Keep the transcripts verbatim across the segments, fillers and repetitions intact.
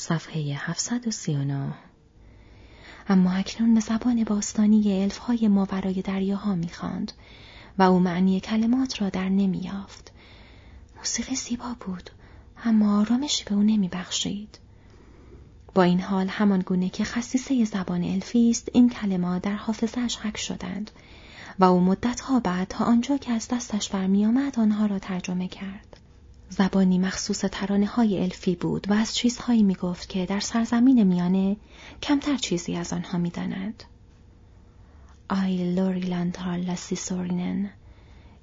صفحه هفتصد و سی و نه. اما اکنون به زبان باستانی الفهای ماورای دریاها می‌خواند و او معنی کلمات را در نمی‌یافت. موسیقی زیبا بود اما آرامشی به او نمی‌بخشید. با این حال همان گونه که خصیصه زبان الفی است، این کلمات در حافظه‌اش حک شدند و او مدت‌ها بعد تا آنجا که از دستش برمی‌آمد آنها را ترجمه کرد. زبانی مخصوص ترانه‌های الفی بود و از چیزهایی می‌گفت که در سرزمین میانه کمتر چیزی از آنها می‌دانند. آی لوریلند را لسی سورینن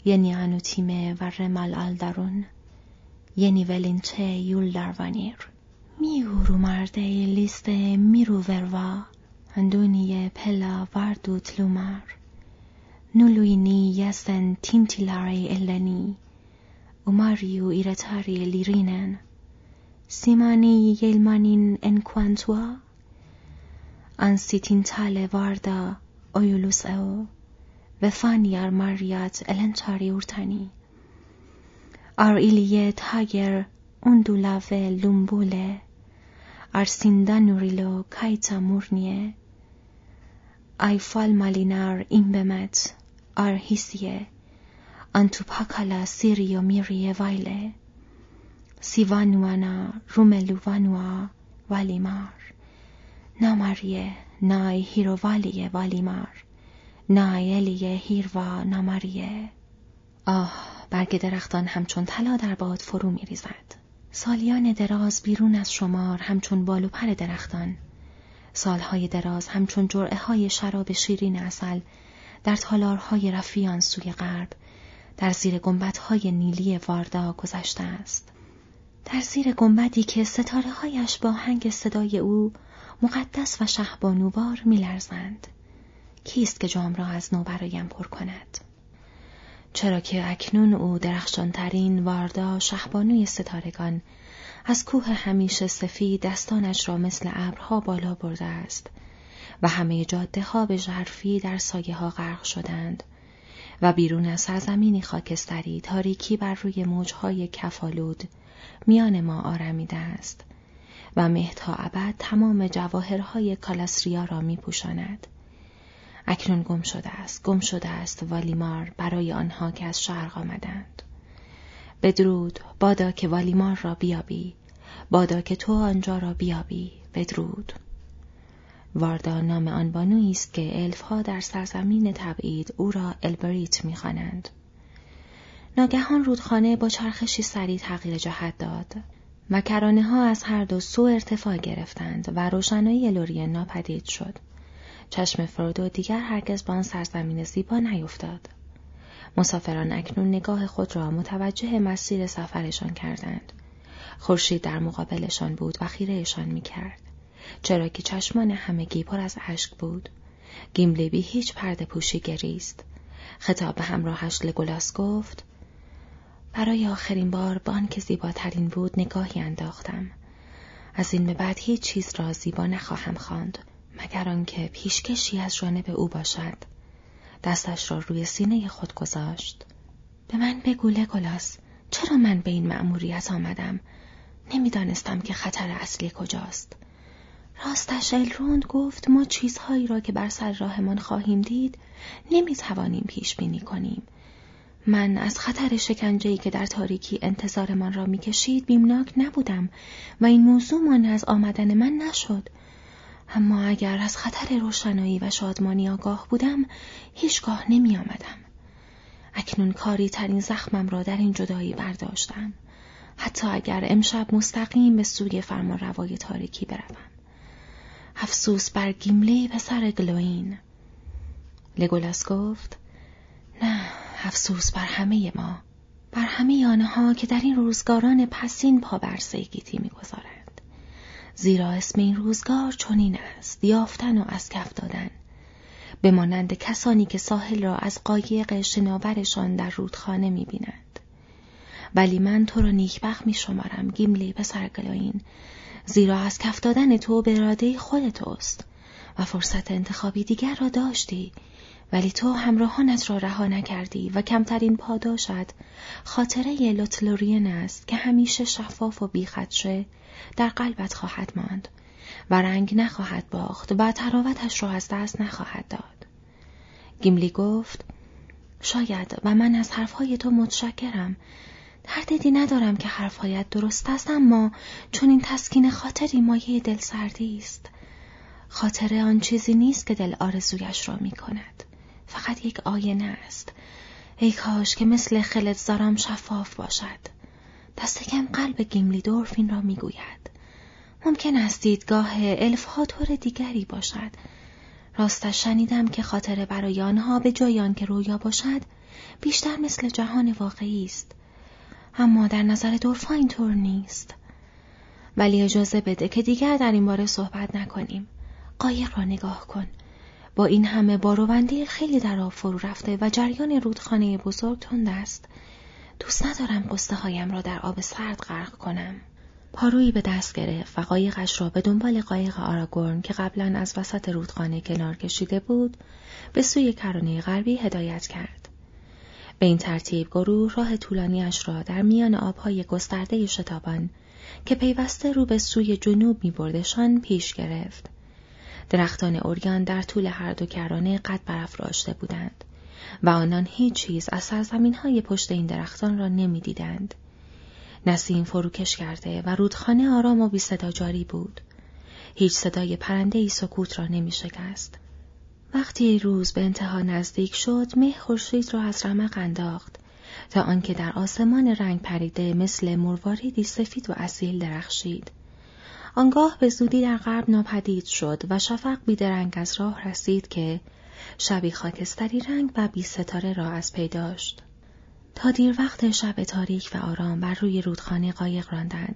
یعنی آنوتیمه و رمال آلدارون یعنی ولینچه یول داروانیر میورو مرده لیسته میرو وروا اندونی پلا واردو تلومر نولوینی یستن تیمتیلاری الدنی اوماریو ایرتاری لیرینن سیمانی یلمانین انکوانتوا انسیتین تاله واردا اویولوس او و فانیار ماریات الانتاری اورتانی آرئیلیه تاگر اندولاوه لومبوله ارسیندا نوریلو کایتا مورنیه ایفال مالینار ایمبمت آرهیسیه انتوپاکالا سیریو میریه وایله سیوانوانا روملوانوا والیمار ناماریه نای هیروالیه والیمار نایلیه هیروا ناماریه. آه، برگ درختان همچون طلا در باد فرو می ریزد. سالیان دراز بیرون از شمار همچون بال و پر درختان. سالهای دراز همچون جرعه های شراب شیرین عسل در تالارهای رفیان سوی غرب، در زیر گنبدهای نیلی واردا گذشته است. در زیر گنبدی که ستاره هایش با هنگ صدای او مقدس و شهبانوبار می لرزند. کیست که جام را از نو برایم پر کند؟ چرا که اکنون او درخشانترین واردا شهبانوی ستارگان از کوه همیشه سفید دستانش را مثل ابرها بالا برده است و همه جاده ها به ژرفی در سایه ها غرق شدند و بیرون از سرزمینی خاکستری تاریکی بر روی موجهای کفالود میان ما آرمیده است و مه تا ابد تمام جواهرهای کالاسریا را می پوشاند. اکنون گم شده است، گم شده است والیمار برای آنها که از شرق آمدند. بدرود، بادا که والیمار را بیابی، بادا که تو آنجا را بیابی، بدرود. واردا نام آن بانویی است که الفها در سرزمین تبعید او را البریت می‌خوانند. ناگهان رودخانه با چرخشی سریع تغییر جهت داد. مکرانه‌ها از هر دو سو ارتفاع گرفتند و روشنایی لورین ناپدید شد. چشم فرودو دیگر هرگز به آن سرزمین زیبا نیفتاد. مسافران اکنون نگاه خود را متوجه مسیر سفرشان کردند. خورشید در مقابلشان بود و خیرهشان می‌کرد، چرا که چشمان همگی پر از اشک بود. گیملی بی هیچ پرده پوشی گریست. خطاب به همراهش لگولاس گفت: برای آخرین بار به آن که زیباترین بود نگاهی انداختم. از این به بعد هیچ چیز را زیبا نخواهم خواند، مگر آنکه پیشکشی از جانب او باشد. دستش را روی سینه خود گذاشت. به من بگو لگولاس، چرا من به این مأموریت آمدم؟ نمیدانستم که خطر اصلی کجاست. راستش الروند گفت ما چیزهایی را که بر سر راهمان خواهیم دید نمیتوانیم پیش بینی کنیم. من از خطر شکنجه‌ای که در تاریکی انتظارمان را میکشید بیمناک نبودم و این موضوع مانع از آمدن من نشد. اما اگر از خطر روشنایی و شادمانی آگاه بودم، هیچگاه نمی آمدم. اکنون کاری ترین زخمم را در این جدایی برداشتم، حتی اگر امشب مستقیم به سوی فرمان روای تاریکی بروم. افسوس بر گیملی پسر گلوین. لگولاس گفت: نه، افسوس بر همه ما، بر همه آنها که در این روزگاران پسین پا بر سیگیتی می گذارند. زیرا اسم این روزگار چنین است: یافتن و از کف دادن. به مانند کسانی که ساحل را از قایق شناورشان در رودخانه می‌بینند. ولی من تو را نیکبخت می‌شمارم گیملی پسر گلوین، زیرا از کف دادن تو به اراده خود توست و فرصت انتخابی دیگر را داشتی ولی تو همراهانت را رها نکردی و کمترین پاداشت خاطره لوتلورین است که همیشه شفاف و بی‌خدشه در قلبت خواهد ماند و رنگ نخواهد باخت و تراوتش را از دست نخواهد داد. گیملی گفت: شاید، و من از حرفهای تو متشکرم. تردیدی ندارم که حرفهایت درست است، اما چون این تسکین خاطری مایه دلسردی است. خاطره آن چیزی نیست که دل آرزویش را می کند. فقط یک آینه است. ای کاش که مثل خلت زارم شفاف باشد. دست کم قلب گیملی دورف این را می گوید. ممکن است دیدگاه الف ها طور دیگری باشد. راستش شنیدم که خاطره برای آنها به جای آن که رویا باشد بیشتر مثل جهان واقعی است. اما در نظر دورفا اینطور نیست. ولی اجازه بده که دیگر در این باره صحبت نکنیم. قایق را نگاه کن. با این همه باروبندی خیلی در آب فرو رفته و جریان رودخانه بزرگ تند است. دوست ندارم قصه هایم را در آب سرد غرق کنم. پارویی به دست گرفت و قایقش را به دنبال قایق آراگورن که قبلا از وسط رودخانه کنار کشیده بود به سوی کرانه غربی هدایت کرد. به این ترتیب گروه راه طولانیش را در میان آبهای گسترده شتابان که پیوسته رو به سوی جنوب می بردشان پیش گرفت. درختان اوریان در طول هر دو کرانه قد برافراشته بودند و آنان هیچ چیز از سرزمین‌های پشت این درختان را نمی‌دیدند. نسیم فروکش کرده و رودخانه آرام و بی‌صدا جاری بود. هیچ صدای پرنده‌ای سکوت را نمی‌شکست. وقتی روز به انتها نزدیک شد، مه خورشید را از رمق انداخت تا آنکه در آسمان رنگ پریده مثل مرواریدی سفید و اصیل درخشید. آنگاه به زودی در غرب ناپدید شد و شفق بیدرنگ از راه رسید که شبی خاکستری رنگ و بی ستاره را از پی داشت. تا دیر وقت شب تاریک و آرام بر روی رودخانه قایق راندند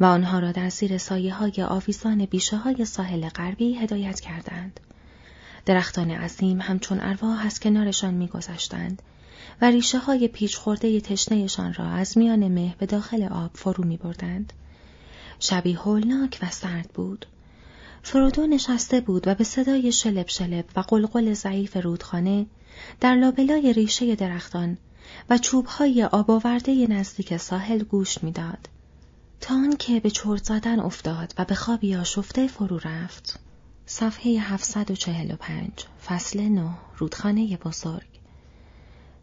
و آنها را در زیر سایه‌های آویزان بیشه‌های ساحل غربی هدایت کردند. درختان عظیم همچون ارواح از کنارشان می‌گذشتند و ریشه‌های پیچ خورده تشنه‌شان را از میان مه به داخل آب فرو می‌بردند. شبی هولناک و سرد بود. فرودو نشسته بود و به صدای شلب شلب و قلقل ضعیف رودخانه در لابلای ریشه درختان و چوبهای آباورده نزدیک ساحل گوش می‌داد تا آنکه به چرت زدن افتاد و به خوابی آشفته فرو رفت. صفحه هفتصد و چهل و پنج، فصل نه، رودخانه بزرگ.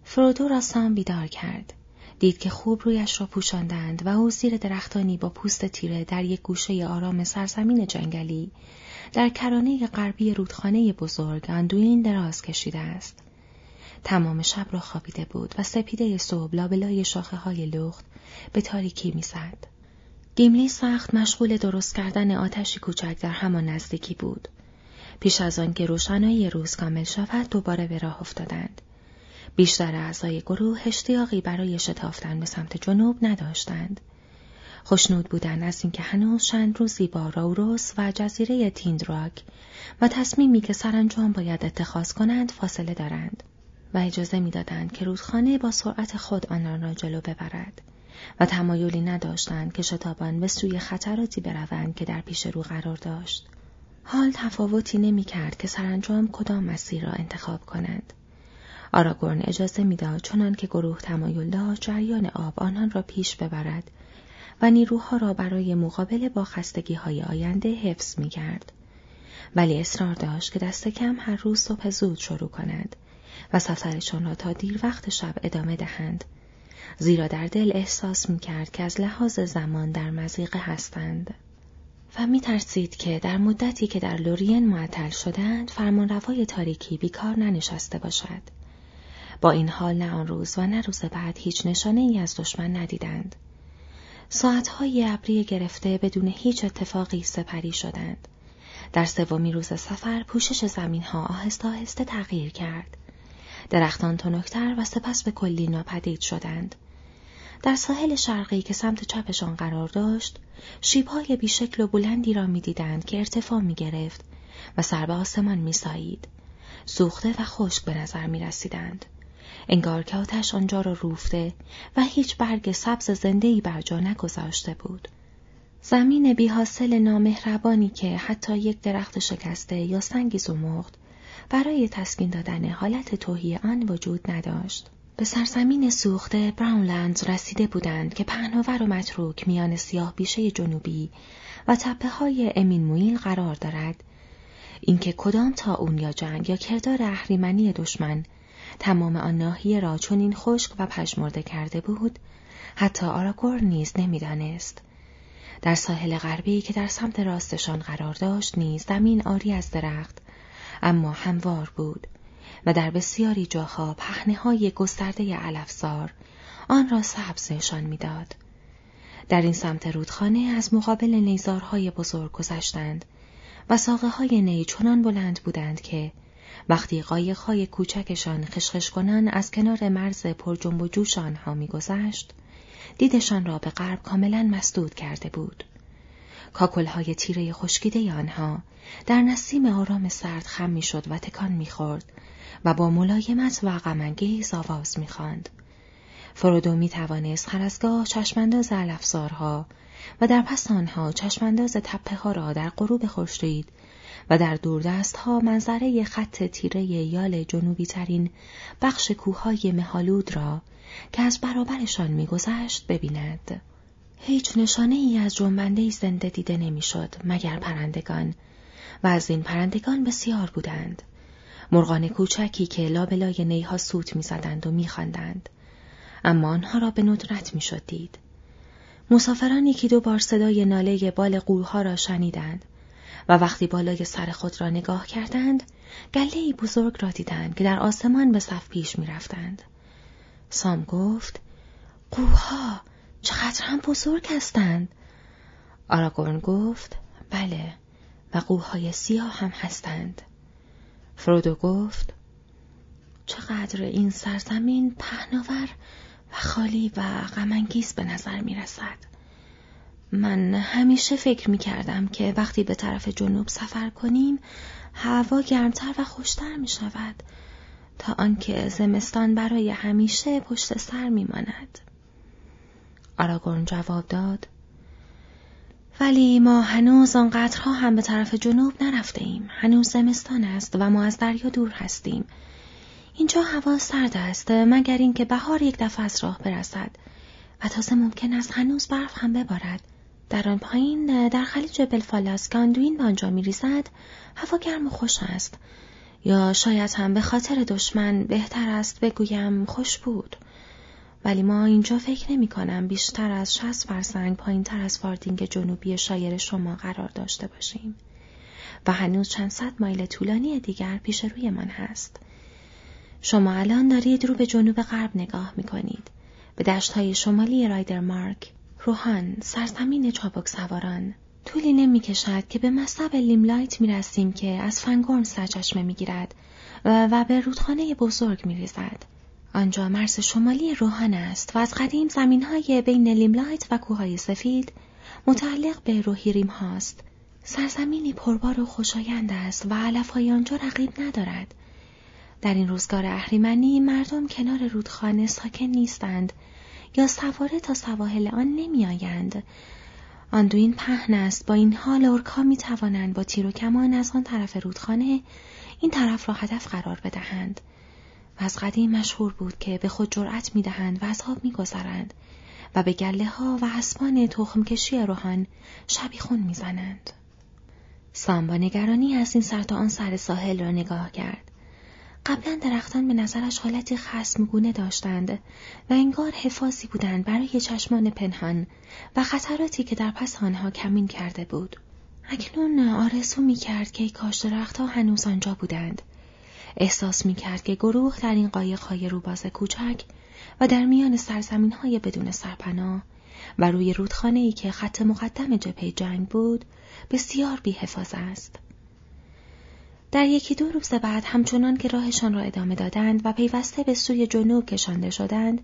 فرودو را سام بیدار کرد. دید که خوب رویش را پوشاندند و او زیر درختانی با پوست تیره در یک گوشه آرام سرزمین جنگلی در کرانه غربی رودخانه بزرگ اندوین دراز کشیده است. تمام شب را خوابیده بود و سپیده صبح لابلای شاخه‌های لخت به تاریکی می‌زد. گیملی سخت مشغول درست کردن آتشی کوچک در همان نزدیکی بود. پیش از آن که روشنایی روز کامل شود دوباره به راه افتادند. بیشتر اعضای گروه اشتیاقی برای شتافتن به سمت جنوب نداشتند. خوشنود بودند از اینکه هنوز چند روزی با راوروس و جزیره تیندراک و تصمیمی که سرانجام باید اتخاذ کنند فاصله دارند و اجازه می‌دادند که رودخانه با سرعت خود آنان را جلو ببرد و تمایلی نداشتند که شتابان به سوی خطراتی بروند که در پیش رو قرار داشت. حال تفاوتی نمی‌کرد که سرانجام کدام مسیر را انتخاب کنند. آراگورن اجازه می‌داد چنان که گروه تمایل داشت جریان آب آنان را پیش ببرد و نیروها را برای مقابله با خستگی‌های آینده حفظ می‌کرد. ولی اصرار داشت که دست کم هر روز صبح زود شروع کنند و سفرشان را تا دیر وقت شب ادامه دهند، زیرا در دل احساس می‌کرد که از لحاظ زمان در مضیقه هستند و می‌ترسید که در مدتی که در لورین معطل شدند فرمانروای تاریکی بیکار ننشسته باشد. با این حال نه آن روز و نه روز بعد هیچ نشانه ای از دشمن ندیدند. ساعتهای ابری گرفته بدون هیچ اتفاقی سپری شدند. در سومین روز سفر پوشش زمینها آهسته آهسته تغییر کرد. درختان تنکتر و سپس به کلی ناپدید شدند. در ساحل شرقی که سمت چپشان قرار داشت، شیب‌های بیشکل و بلندی را می‌دیدند که ارتفاع می‌گرفت و سر به آسمان می‌سایید. سوخته و خشک به نظر می‌رسیدند. انگار که آتش آنجا را روفته و هیچ برگ سبز زنده‌ای بر جا نگذاشته بود. زمین بی‌حاصل نامهربانی که حتی یک درخت شکسته یا سنگی زمخت برای تسکین دادن حالت توهی آن وجود نداشت. به سرزمین سوخته براونلندز رسیده بودند که پهناور و متروک میان سیاه بیشه جنوبی و تپه های امین مویل قرار دارد. اینکه کدام طاعون یا جنگ یا کردار اهریمنی دشمن تمام آن ناحیه را چنین خشک و پژمرده کرده بود، حتی آراگورن نیز نمیدانست. در ساحل غربی که در سمت راستشان قرار داشت نیز زمین آری از درخت، اما هموار بود و در بسیاری جاها پهنه‌های گسترده علفزار آن را سبز نشان می‌داد. در این سمت رودخانه از مقابل نیزارهای بزرگ گذشتند و ساقه‌های نی چنان بلند بودند که وقتی قایق‌های کوچکشان خشخش کنان از کنار مرز پرجنب و جوش آنها می‌گذشت، دیدشان را به غرب کاملا مسدود کرده بود. کاکل‌های تیره خشکیده آنها در نسیم آرام سرد خم می‌شد و تکان می‌خورد و با ملایمت و غم‌انگیز آواز می‌خواند. فرودو می‌توانست خرسگاه چشمانداز علفزارها و در پس آنها چشمانداز تپه‌ها را در غروب خورشید و در دوردست‌ها منظره خط تیره یال جنوبی ترین بخش کوه‌های مه‌آلود را که از برابرشان می‌گذشت ببیند. هیچ نشانه ای از جنبنده‌ای زنده دیده نمی‌شد مگر پرندگان، و از این پرندگان بسیار بودند. مرغان کوچکی که لابلای نیها سوت می‌زدند و می‌خواندند، اما آنها را به ندرت می‌شد دید. مسافران یکی دو بار صدای ناله بال قورها را شنیدند و وقتی بالای سر خود را نگاه کردند، گله‌ای بزرگ را دیدند که در آسمان به صف پیش می‌رفتند. سام گفت: قورها چقدر هم بزرگ هستند. آراگورن گفت: بله، و قورهای سیاه هم هستند. فرودو گفت: چقدر این سرزمین پهناور و خالی و غم‌انگیز به نظر می رسد. من همیشه فکر می کردم که وقتی به طرف جنوب سفر کنیم هوا گرمتر و خوشتر می شود تا آنکه زمستان برای همیشه پشت سر می ماند. آراگورن جواب داد: ولی ما هنوز آنقدرها هم به طرف جنوب نرفته ایم. هنوز زمستان است و ما از دریا دور هستیم. اینجا هوا سرد است مگر اینکه بهار یک دفعه از راه برسد و تازه ممکن است هنوز برف هم ببارد. در آن پایین در خلیج بلفالاس که آندوین به آنجا می‌ریزد هوا گرم و خوش است، یا شاید هم به خاطر دشمن بهتر است بگویم خوش بود. ولی ما اینجا فکر نمی کنم بیشتر از شصت فرسنگ پایین تر از فاردینگ جنوبی شایر شما قرار داشته باشیم و هنوز چند صد مایل طولانی دیگر پیش روی من هست. شما الان دارید رو به جنوب غرب نگاه می کنید، به دشت‌های شمالی رایدر مارک، روهان، سرزمین چابک سواران. طولی نمی کشد که به مصب لیملایت می رسیم که از فنگورن سرچشمه می گیرد و, و به رودخانه بزرگ می ریزد. آنجا مرز شمالی روحان است و از قدیم زمین‌های بین لیملایت و کوه‌های سفید متعلق به روهیریم هاست. سرزمینی پربار و خوشایند است و علف‌های آنجا رقیب ندارد. در این روزگار اهریمنی مردم کنار رودخانه ساکن نیستند یا سواره تا سواحل آن نمی‌آیند. آندوین پهن است، با این حال اورک‌ها می‌توانند با تیر و کمان از آن طرف رودخانه این طرف را هدف قرار بدهند. و از قدیم مشهور بود که به خود جرأت می‌دهند و از آب می‌گذرند و به گله‌ها و اسبان تخم‌کشی روحان شبیخون می‌زنند. سام با نگرانی از این سر تا آن سر ساحل را نگاه کرد. قبلا درختان به نظرش حالت خصمگونه داشتند و انگار حفاظی بودند برای چشمان پنهان و خطراتی که در پس آنها کمین کرده بود. اکنون آرزو می‌کرد که کاش درخت‌ها هنوز آنجا بودند. احساس می‌کرد که گروه در این قایق‌های روباز کوچک و در میان سرزمین‌های بدون سرپناه و روی رودخانه‌ای که خط مقدم جبهه جنگ بود بسیار بی‌حفاظ است. در یکی دو روز بعد همچنان که راهشان را ادامه دادند و پیوسته به سوی جنوب کشانده شدند،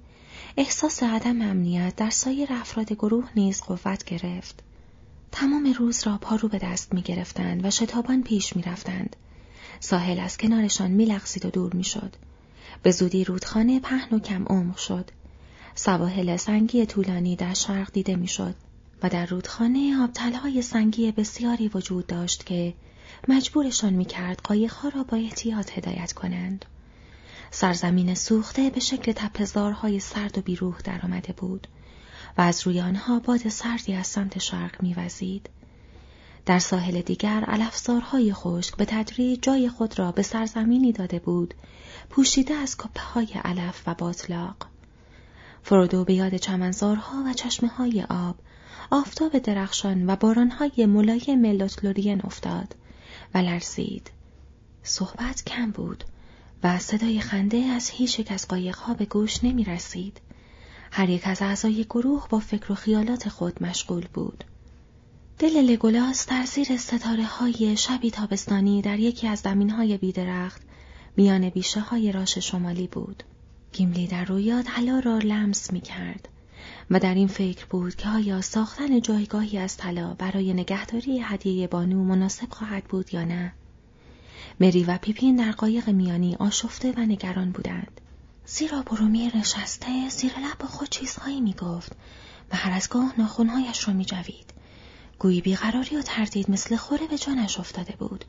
احساس عدم امنیت در سایر افراد گروه نیز قوت گرفت. تمام روز را پارو به دست می‌گرفتند و شتابان پیش می‌رفتند. ساحل از کنارشان می‌لغزید و دور می‌شد. به زودی رودخانه پهن و کم عمق شد. سواحل سنگی طولانی در شرق دیده می‌شد و در رودخانه آبتل‌های سنگی بسیاری وجود داشت که مجبورشان می‌کرد قایق‌ها را با احتیاط هدایت کنند. سرزمین سوخته به شکل تپه‌زارهای سرد و بیروح درآمده بود و از روی آنها باد سردی از سمت شرق می‌وزید. در ساحل دیگر علفزارهای خشک به تدریج جای خود را به سرزمینی داده بود، پوشیده از کپه‌های علف و باطلاق. فرودو به یاد چمنزارها و چشمه‌های آب، آفتاب درخشان و باران‌های ملایم لوتلورین افتاد و لرزید. صحبت کم بود و صدای خنده از هیچ یک از قایق‌ها به گوش نمی رسید. هر یک از اعضای گروه با فکر و خیالات خود مشغول بود. دل لگولاس در زیر ستاره‌های شبی تابستانی در یکی از زمین‌های بیدرخت میان بیشه‌های راش شمالی بود. گیملی در رویات حلا را لمس می‌کرد و در این فکر بود که آیا ساختن جایگاهی از طلا برای نگهداری هدیه بانو مناسب خواهد بود یا نه. مری و پیپین در قایق میانی آشفته و نگران بودند، زیرا برومیر نشسته زیر لب با خود چیزهایی میگفت و هر از گاه ناخن‌هایش را میجوید. گویی بیقراری و تردید مثل خوره به جانش افتاده بود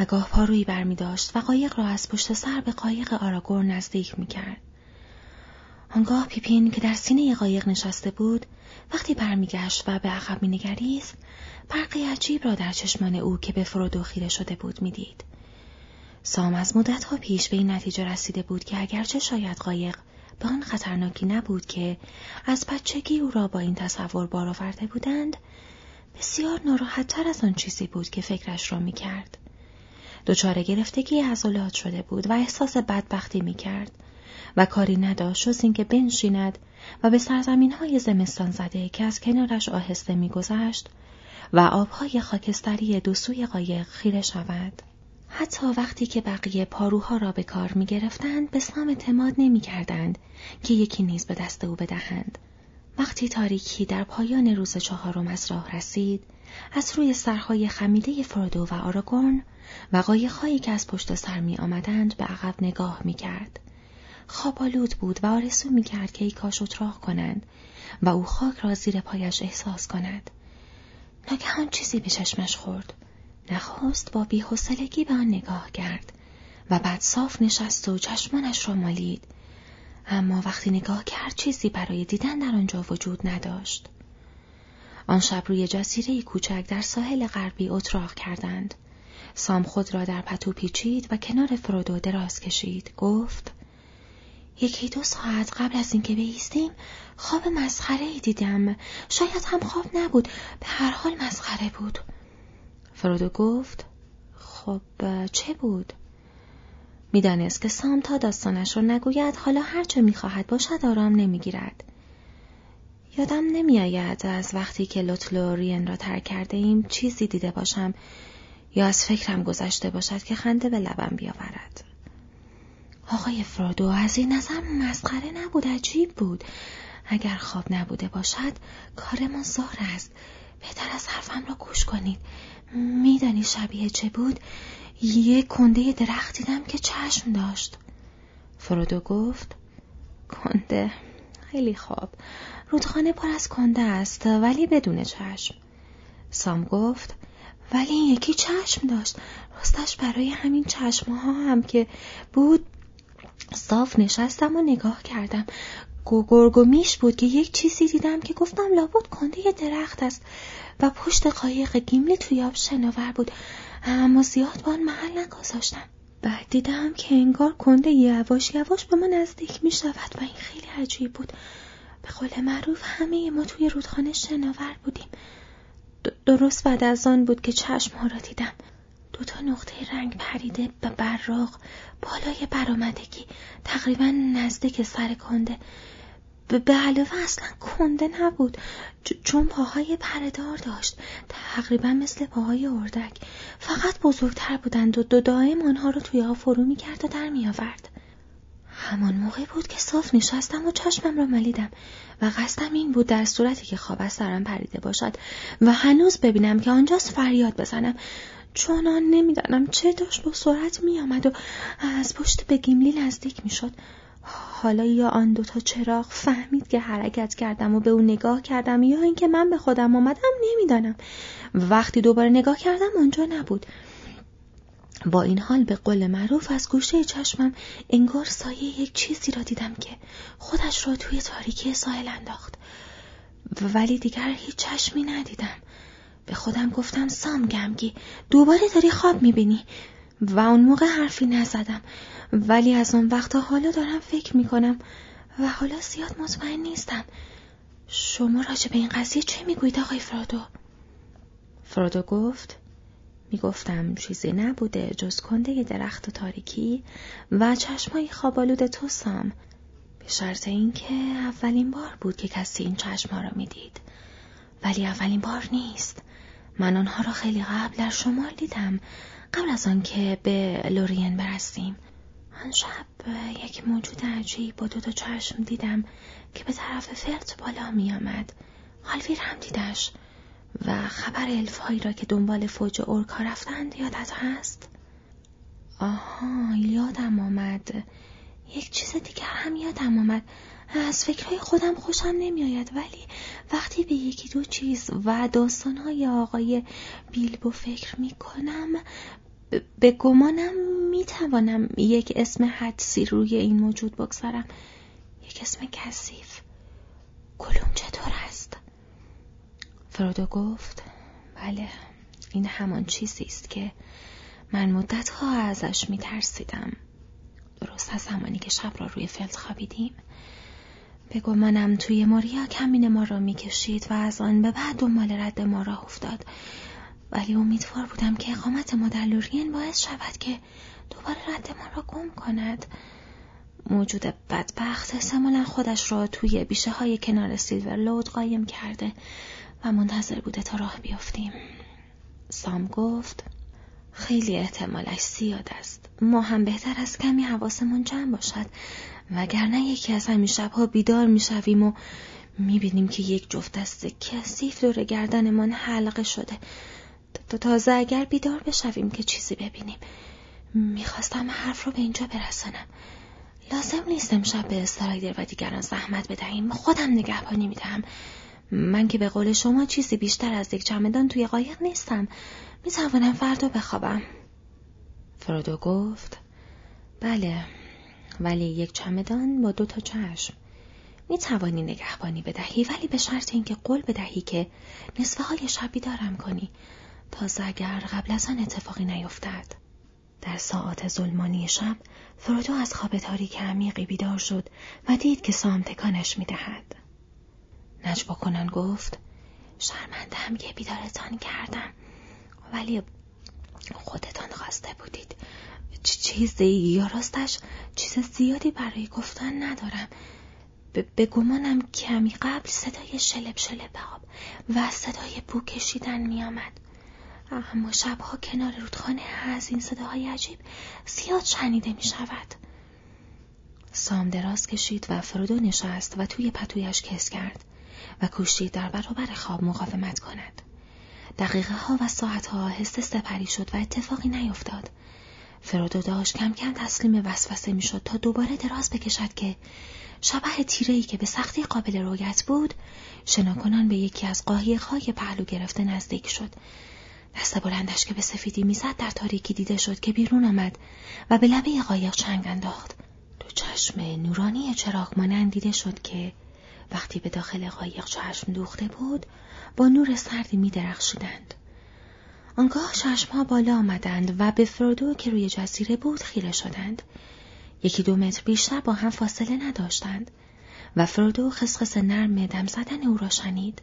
و گاه پارویی برمی‌داشت و قایق را از پشت سر به قایق آراگورن نزدیک می‌کرد. آنگاه پیپین که در سینه قایق نشسته بود، وقتی برمیگشت و به عقب می‌نگریست، برقی عجیب را در چشمان او که به فرودو خیره شده بود می‌دید. سام از مدت‌ها پیش به این نتیجه رسیده بود که اگرچه شاید قایق به آن خطرناکی نبود که از بچگی او را با این تصور بار آورده بودند، بسیار ناراحت‌تر از آن چیزی بود که فکرش را می‌کرد. دچار گرفتگی عضلات شده بود و احساس بدبختی می‌کرد و کاری نداشت جز اینکه بنشیند و به سرزمین‌های زمستان زده که از کنارش آهسته می‌گذشت و آب‌های خاکستری دو سوی قایق خیره شود. حتی وقتی که بقیه پاروها را به کار می‌گرفتند، به سام اعتماد نمی‌کردند که یکی نیز به دست او بدهند. وقتی تاریکی در پایان روز چهارم از راه رسید، از روی سرهای خمیده فرودو و آراگورن و قایق‌هایی که از پشت سر می آمدند به عقب نگاه می کرد. خواب آلود بود و آرزو می کرد که ای کاش اتراق کنند و او خاک را زیر پایش احساس کند. ناگهان چیزی به چشمش خورد. نخست با بی‌حوصلگی به آن نگاه کرد و بعد صاف نشست و چشمانش را مالید. اما وقتی نگاه کرد چیزی برای دیدن در آنجا وجود نداشت. آن شب روی جزیره کوچک در ساحل غربی اتراق کردند. سام خود را در پتو پیچید و کنار فرودو دراز کشید. گفت: یکی دو ساعت قبل از اینکه بایستیم خواب مسخره‌ای دیدم. شاید هم خواب نبود، به هر حال مسخره بود. فرودو گفت: خب چه بود؟ میدانست که سام تا داستانش را نگوید حالا هرچه میخواهد باشد آرام نمیگیرد. یادم نمیآید از وقتی که لوتلورین را ترک کرده ایم چیزی دیده باشم یا از فکرم گذشته باشد که خنده به لبم بیاورد. آقای فرودو، از این نظر مسخره نبود، عجیب بود. اگر خواب نبوده باشد کارمان زار است. بهتر از حرفم را گوش کنید. میدانی شبیه چه بود؟ یه کنده درخت دیدم که چشم داشت. فرودو گفت: کنده؟ خیلی خوب. رودخانه پر از کنده است ولی بدون چشم. سام گفت: ولی این یکی چشم داشت. راستش برای همین چشمها هم که بود صاف نشستم و نگاه کردم. گرگومیش بود که یک چیزی دیدم که گفتم لابد کنده یه درخت است و پشت قایق گیملی توی آب شناور بود، اما زیاد با آن محل نگذاشتم. بعد دیدم که انگار کنده یواش یواش به ما نزدیک می شود و این خیلی عجیب بود. به قول معروف همه ما توی رودخانه شناور بودیم. درست بعد از آن بود که چشمها را دیدم. دو تا نقطه رنگ پریده و براق بالای برآمدگی تقریبا نزدیک سر کنده. به علاوه اصلا کنده نبود چون پاهای پردار داشت، تقریبا مثل پاهای اردک، فقط بزرگتر بودند و دو دائم آنها را توی آب فرو می کرد و در می آورد. همان موقع بود که صاف نشستم و چشمم را مالیدم و قصدم این بود در صورتی که خواب از سرم پریده باشد و هنوز ببینم که آنجاست فریاد بزنم، چون آن نمیدانم چه داشت با سرعت می آمد و از پشت به گیملی نزدیک می شد. حالا یا آن دوتا چراغ فهمید که حرکت کردم و به او نگاه کردم یا اینکه من به خودم آمدم، نمیدانم. وقتی دوباره نگاه کردم آنجا نبود. با این حال به قول معروف از گوشه چشمم انگار سایه یک چیزی را دیدم که خودش را توی تاریکی ساحل انداخت، ولی دیگر هیچ چشمی ندیدم. به خودم گفتم سام گمگی، دوباره داری خواب میبینی، و اون موقع حرفی نزدم. ولی از اون وقتا حالا دارم فکر میکنم و حالا زیاد مطمئن نیستم. شما راجع به این قضیه چه میگوید آقای فرادو؟ فرادو گفت میگفتم چیزی نبوده جز کنده درخت و تاریکی و چشمای خوابالود تو سام، به شرط اینکه اولین بار بود که کسی این چشما رو میدید، ولی اولین بار نیست. من اونها رو خیلی قبل در شمال دیدم، قبل از آن که به لورین برسیم. آن شب یک موجود عجیب با دو تا چشم دیدم که به طرف فلت بالا می آمد. هالویر هم دیدش و خبر الفهایی را که دنبال فوج اورکا رفتند یادت هست؟ آها یادم آمد. یک چیز دیگر هم یادم آمد. از فکرهای خودم خوشم نمی آید، ولی وقتی به یکی دو چیز و داستانهای آقای بیلبو فکر می کنم به گمانم می توانم یک اسم حدسی روی این موجود بگذارم، یک اسم کثیف. گلوم چطور است؟ فرودو گفت بله، این همان چیزی است که من مدتها ازش می ترسیدم. درست از همانی که شب را روی فلت خوابیدیم، به گمانم توی موریا کمین ما را می کشید و از آن به بعد دنبال رد ما راه افتاد، ولی امیدوار بودم که اقامت ما در لورین باعث شود که دوباره رد ما را گم کند. موجود بدبخت احتمالا خودش را توی بیشه های کنار سیلورلود قایم کرده و منتظر بوده تا راه بیافتیم. سام گفت خیلی احتمالش زیاد است. ما هم بهتر از کمی حواسمون جمع باشد، وگرنه یکی از همین شبها بیدار میشویم و میبینیم که یک جفت دست کثیف دور گردنمان حلقه شده. تازه اگر بیدار بشویم که چیزی ببینیم. میخواستم حرف رو به اینجا برسانم. لازم نیست امشب به استرایدر و دیگران زحمت بدهیم. خودم نگهبانی میدهم. من که به قول شما چیزی بیشتر از یک چمدان توی قایق نیستم. میتوانم فردا بخوابم. فرودو گفت بله، ولی یک چمدان با دو تا چشم میتوانی نگهبانی بدهی، ولی به شرط اینکه قول بدهی که نصفه های شب بیدارم کنی، تازه اگر قبل از آن اتفاقی نیفتد. در ساعات ظلمانی شب فرودو از خواب تاریک عمیقی بیدار شد و دید که سام تکانش میدهد. نجوا کنان گفت شرمنده هم که بیدارتان کردم، ولی خودتان خواسته بودید. چیزی یا راستش چیز زیادی برای گفتن ندارم. به گمانم کمی قبل صدای شلب شلب آب و صدای بو کشیدن می آمد، اما شبها کنار رودخانه از این صداهای عجیب زیاد شنیده می شود. سام دراز کشید و فرودو نشست و توی پتویش کس کرد و کوشید در برابر خواب مقاومت کند. دقیقه ها و ساعت ها آهسته سپری شد و اتفاقی نیفتاد. فرودو داشت کم کم تسلیم وسوسه می شد تا دوباره دراز بکشد که شبح تیره‌ای که به سختی قابل رویت بود شناکنان به یکی از قاهی خاک پهلو گرفته نزدیک شد. دست بلندش که به سفیدی میزد در تاریکی دیده شد که بیرون آمد و به لبه قایق چنگ انداخت. دو چشم نورانی چراغ مانند دیده شد که وقتی به داخل قایق چشم دوخته بود با نور سردی می درخشیدند. آنگاه چشمها بالا آمدند و به فرودو که روی جزیره بود خیره شدند. یکی دو متر بیشتر با هم فاصله نداشتند و فرودو خسخس نرم دم زدن او را شنید.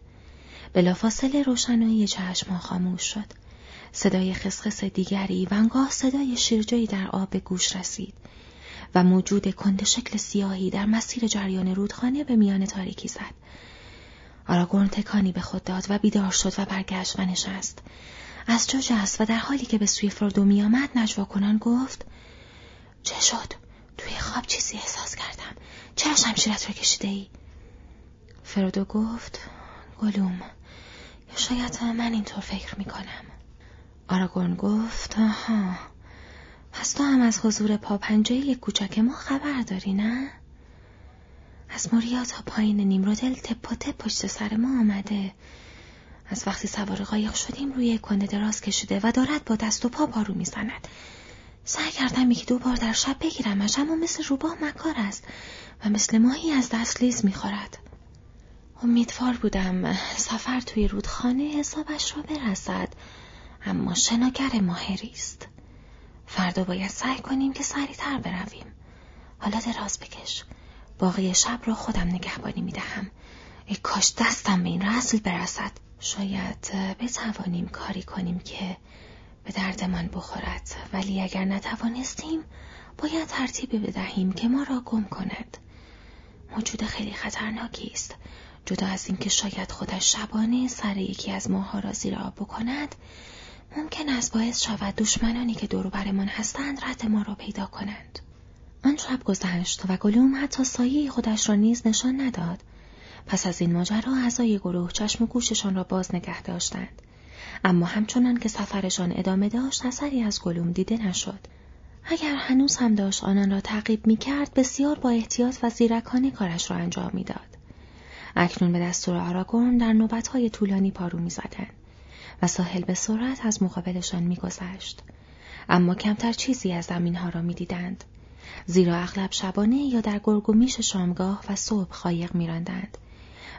بلافاصله روشنایی چشمها خاموش شد. صدای خسخس دیگری و آنگاه صدای شیرجه‌ای در آب به گوش رسید و موجود کنده شکل سیاهی در مسیر جریان رودخانه به میان تاریکی زد. آراگورن تکانی به خود داد و بیدار شد و برگشت و نشست. از جا جست و در حالی که به سوی فرودو می آمد نجوا کنان گفت چه شد؟ توی خواب چیزی احساس کردم. چرا شمشیرت را کشیده ای؟ فرودو گفت گلوم، یا شاید من اینطور فکر می کنم. آراگورن گفت آها، پس تو هم از حضور پاپنجه یک کوچک ما خبر داری نه؟ از موریا تا پایین نیمرودل تپ و تپ پشت سر ما آمده. از وقتی سوار قایق شدیم روی کنده دراز کشیده و دارد با دست و پا پارو می زند. سعی کردم یکی دو بار در شب بگیرمش، اما مثل روباه مکار است و مثل ماهی از دست لیز می‌خورد. امیدوار بودم سفر توی رودخانه حسابش را برسد، اما شناگر ماهری است. فردا باید سعی کنیم که سریع‌تر برویم. حالا دراز بکش. باقی شب را خودم نگهبانی می‌دهم. ای کاش دستم به این رسل برسد. شاید بتوانیم کاری کنیم که به دردمان بخورد، ولی اگر نتوانستیم باید ترتیبی بدهیم که ما را گم کند. موجود خیلی خطرناکی است. جدا از اینکه شاید خودش شبانه سر یکی از ماها را زیر آب بکند، ممکن است باعث شود دشمنانی که دور و برمان هستند رد ما را پیدا کنند. آن شب گذشت و گلوم حتی سایه خودش را نیز نشان نداد. پس از این ماجرا اعضای گروه چشم و گوششان را باز نگه داشتند، اما همچنان که سفرشان ادامه داشت اثری از گلوم دیده نشد. اگر هنوز هم داشت آنان را تعقیب می‌کرد، بسیار با احتیاط و زیرکانه کارش را انجام می‌داد. اکنون به دستور آراگورن در نوبت‌های طولانی پارو می‌زدند و ساحل به سرعت از مقابلشان می‌گذشت، اما کمتر چیزی از زمین‌ها را می‌دیدند، زیرا اغلب شبانه یا در گرگ و میش شامگاه و صبح قایق می‌راندند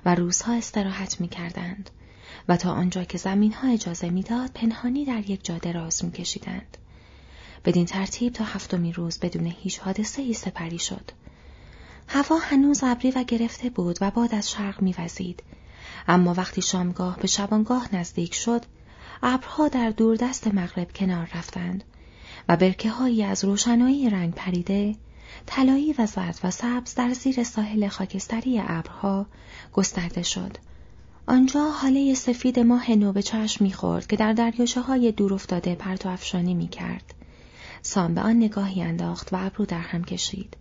و روزها استراحت می‌کردند و تا آنجا که زمین‌ها اجازه می‌داد پنهانی در یک جا دراز می‌کشیدند. بدین ترتیب تا هفتمین روز بدون هیچ حادثه‌ای سپری شد. هوا هنوز ابری و گرفته بود و باد از شرق می‌وزید، اما وقتی شامگاه به شبانگاه نزدیک شد، ابرها در دوردست مغرب کنار رفتند و برکه‌هایی از روشنایی رنگ پریده، طلایی و زرد و سبز در زیر ساحل خاکستری ابرها گسترده شد. آنجا هاله سفید ماه نو به چشم می‌خورد که در دریاچه‌های دور افتاده پرتو افشانی می‌کرد. سام به آن نگاهی انداخت و ابرو در هم کشید.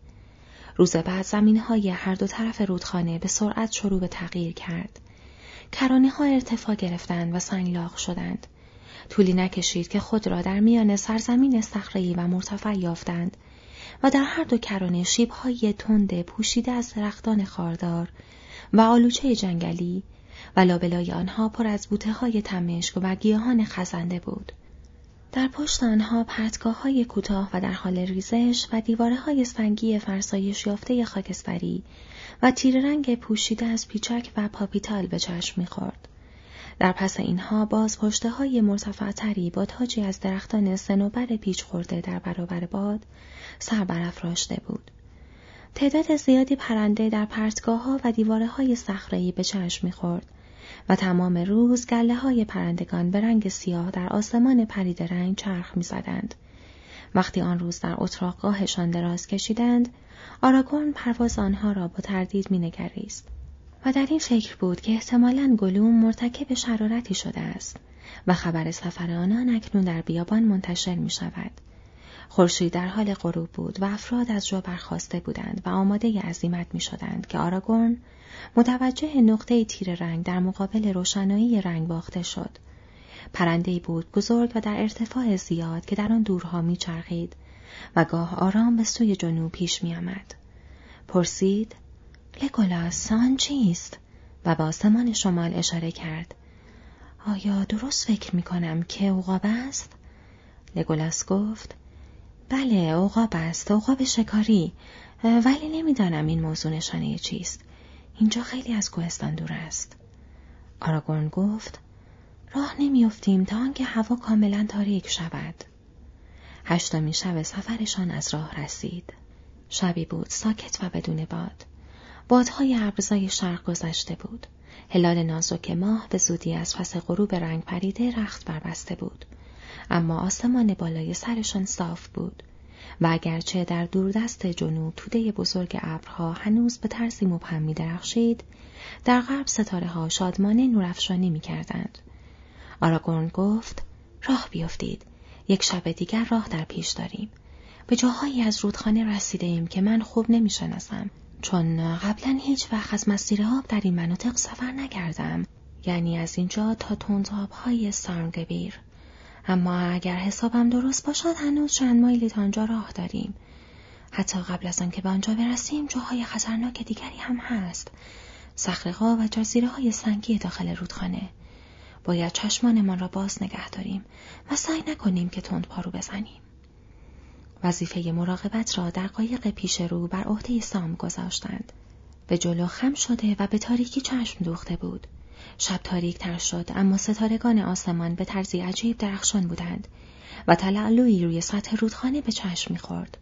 روز بعد زمین‌های هر دو طرف رودخانه به سرعت شروع به تغییر کرد. کرانه‌ها ارتفاع گرفتند و سنگلاخ شدند. طولی نکشید که خود را در میان سرزمین صخره‌ای و مرتفع یافتند و در هر دو کرانه شیب‌های تند پوشیده از درختان خاردار و آلوچه جنگلی و لابلای آنها پر از بوته‌های تمشک و گیاهان خزنده بود. در پشت آنها پرتگاه‌های کوتاه و در حال ریزش و دیواره‌های سنگی فرسایش یافته خاکستری و تیره رنگ پوشیده از پیچک و پاپیتال به چشم می‌خورد. در پس اینها باز پشته‌های مرتفع‌تری با تاجی از درختان صنوبر پیچ خورده در برابر باد سر برافراشته بود. تعداد زیادی پرنده در پرتگاه‌ها و دیواره‌های صخره‌ای به چشم می‌خورد و تمام روز گله‌های پرندگان به رنگ سیاه در آسمان پریده رنگ چرخ می‌زدند. وقتی آن روز در اتراقگاهشان دراز کشیدند، آراگورن پرواز آنها را با تردید می‌نگریست و در این فکر بود که احتمالاً گلوم مرتکب شرارتی شده است و خبر سفر آنان اکنون در بیابان منتشر می‌شود. خورشید در حال غروب بود و افراد از جا برخاسته بودند و آماده عزیمت می شدند که آراگورن متوجه نقطه تیر رنگ در مقابل روشنایی رنگ باخته شد. پرنده‌ای بود بزرگ و در ارتفاع زیاد که در آن دورها می چرخید و گاه آرام به سوی جنوب پیش می آمد. پرسید لگولاس آن چیست؟ و به آسمان شمال اشاره کرد. آیا درست فکر می کنم که عقاب است؟ لگولاس گفت بله، عقاب است، عقاب شکاری، ولی نمیدانم این موضوع نشانه چیست. اینجا خیلی از کوهستان دور است. آراگورن گفت راه نمیافتیم تا آنکه هوا کاملا تاریک شود. هشتمین شب سفرشان از راه رسید. شبی بود ساکت و بدون باد. بادهای ابرزای شرق گذشته بود. هلال نازک ماه به زودی از پس غروب رنگ پریده رخت بربسته بود، اما آسمان بالای سرشان صاف بود و اگرچه در دوردست جنوب توده بزرگ ابرها هنوز به طرزی مبهم می‌درخشید، در غرب ستاره‌ها شادمانه نورافشانی می‌کردند. آراگورن گفت راه بیافتید، یک شب دیگر راه در پیش داریم. به جاهایی از رودخانه رسیدیم که من خوب نمی‌شناسم، چون قبلا هیچ وقت از مسیر آب در این مناطق سفر نکردم، یعنی از اینجا تا تندآب‌های سارنگبیر. اما اگر حسابم درست باشد هنوز چند مایلی تا آنجا راه داریم. حتی قبل از آن که به آنجا برسیم جاهای خطرناک دیگری هم هست. صخره‌ها و جزیره‌های سنگی داخل رودخانه. باید چشمانمان را باز نگه داریم و سعی نکنیم که تند پارو بزنیم. وظیفه مراقبت را در قایق پیش رو بر عهده سام گذاشتند. به جلو خم شده و به تاریکی چشم دوخته بود. شب تاریک تر شد، اما ستارگان آسمان به طرزی عجیب درخشان بودند و تلالویی روی سطح رودخانه به چشم می‌خورد.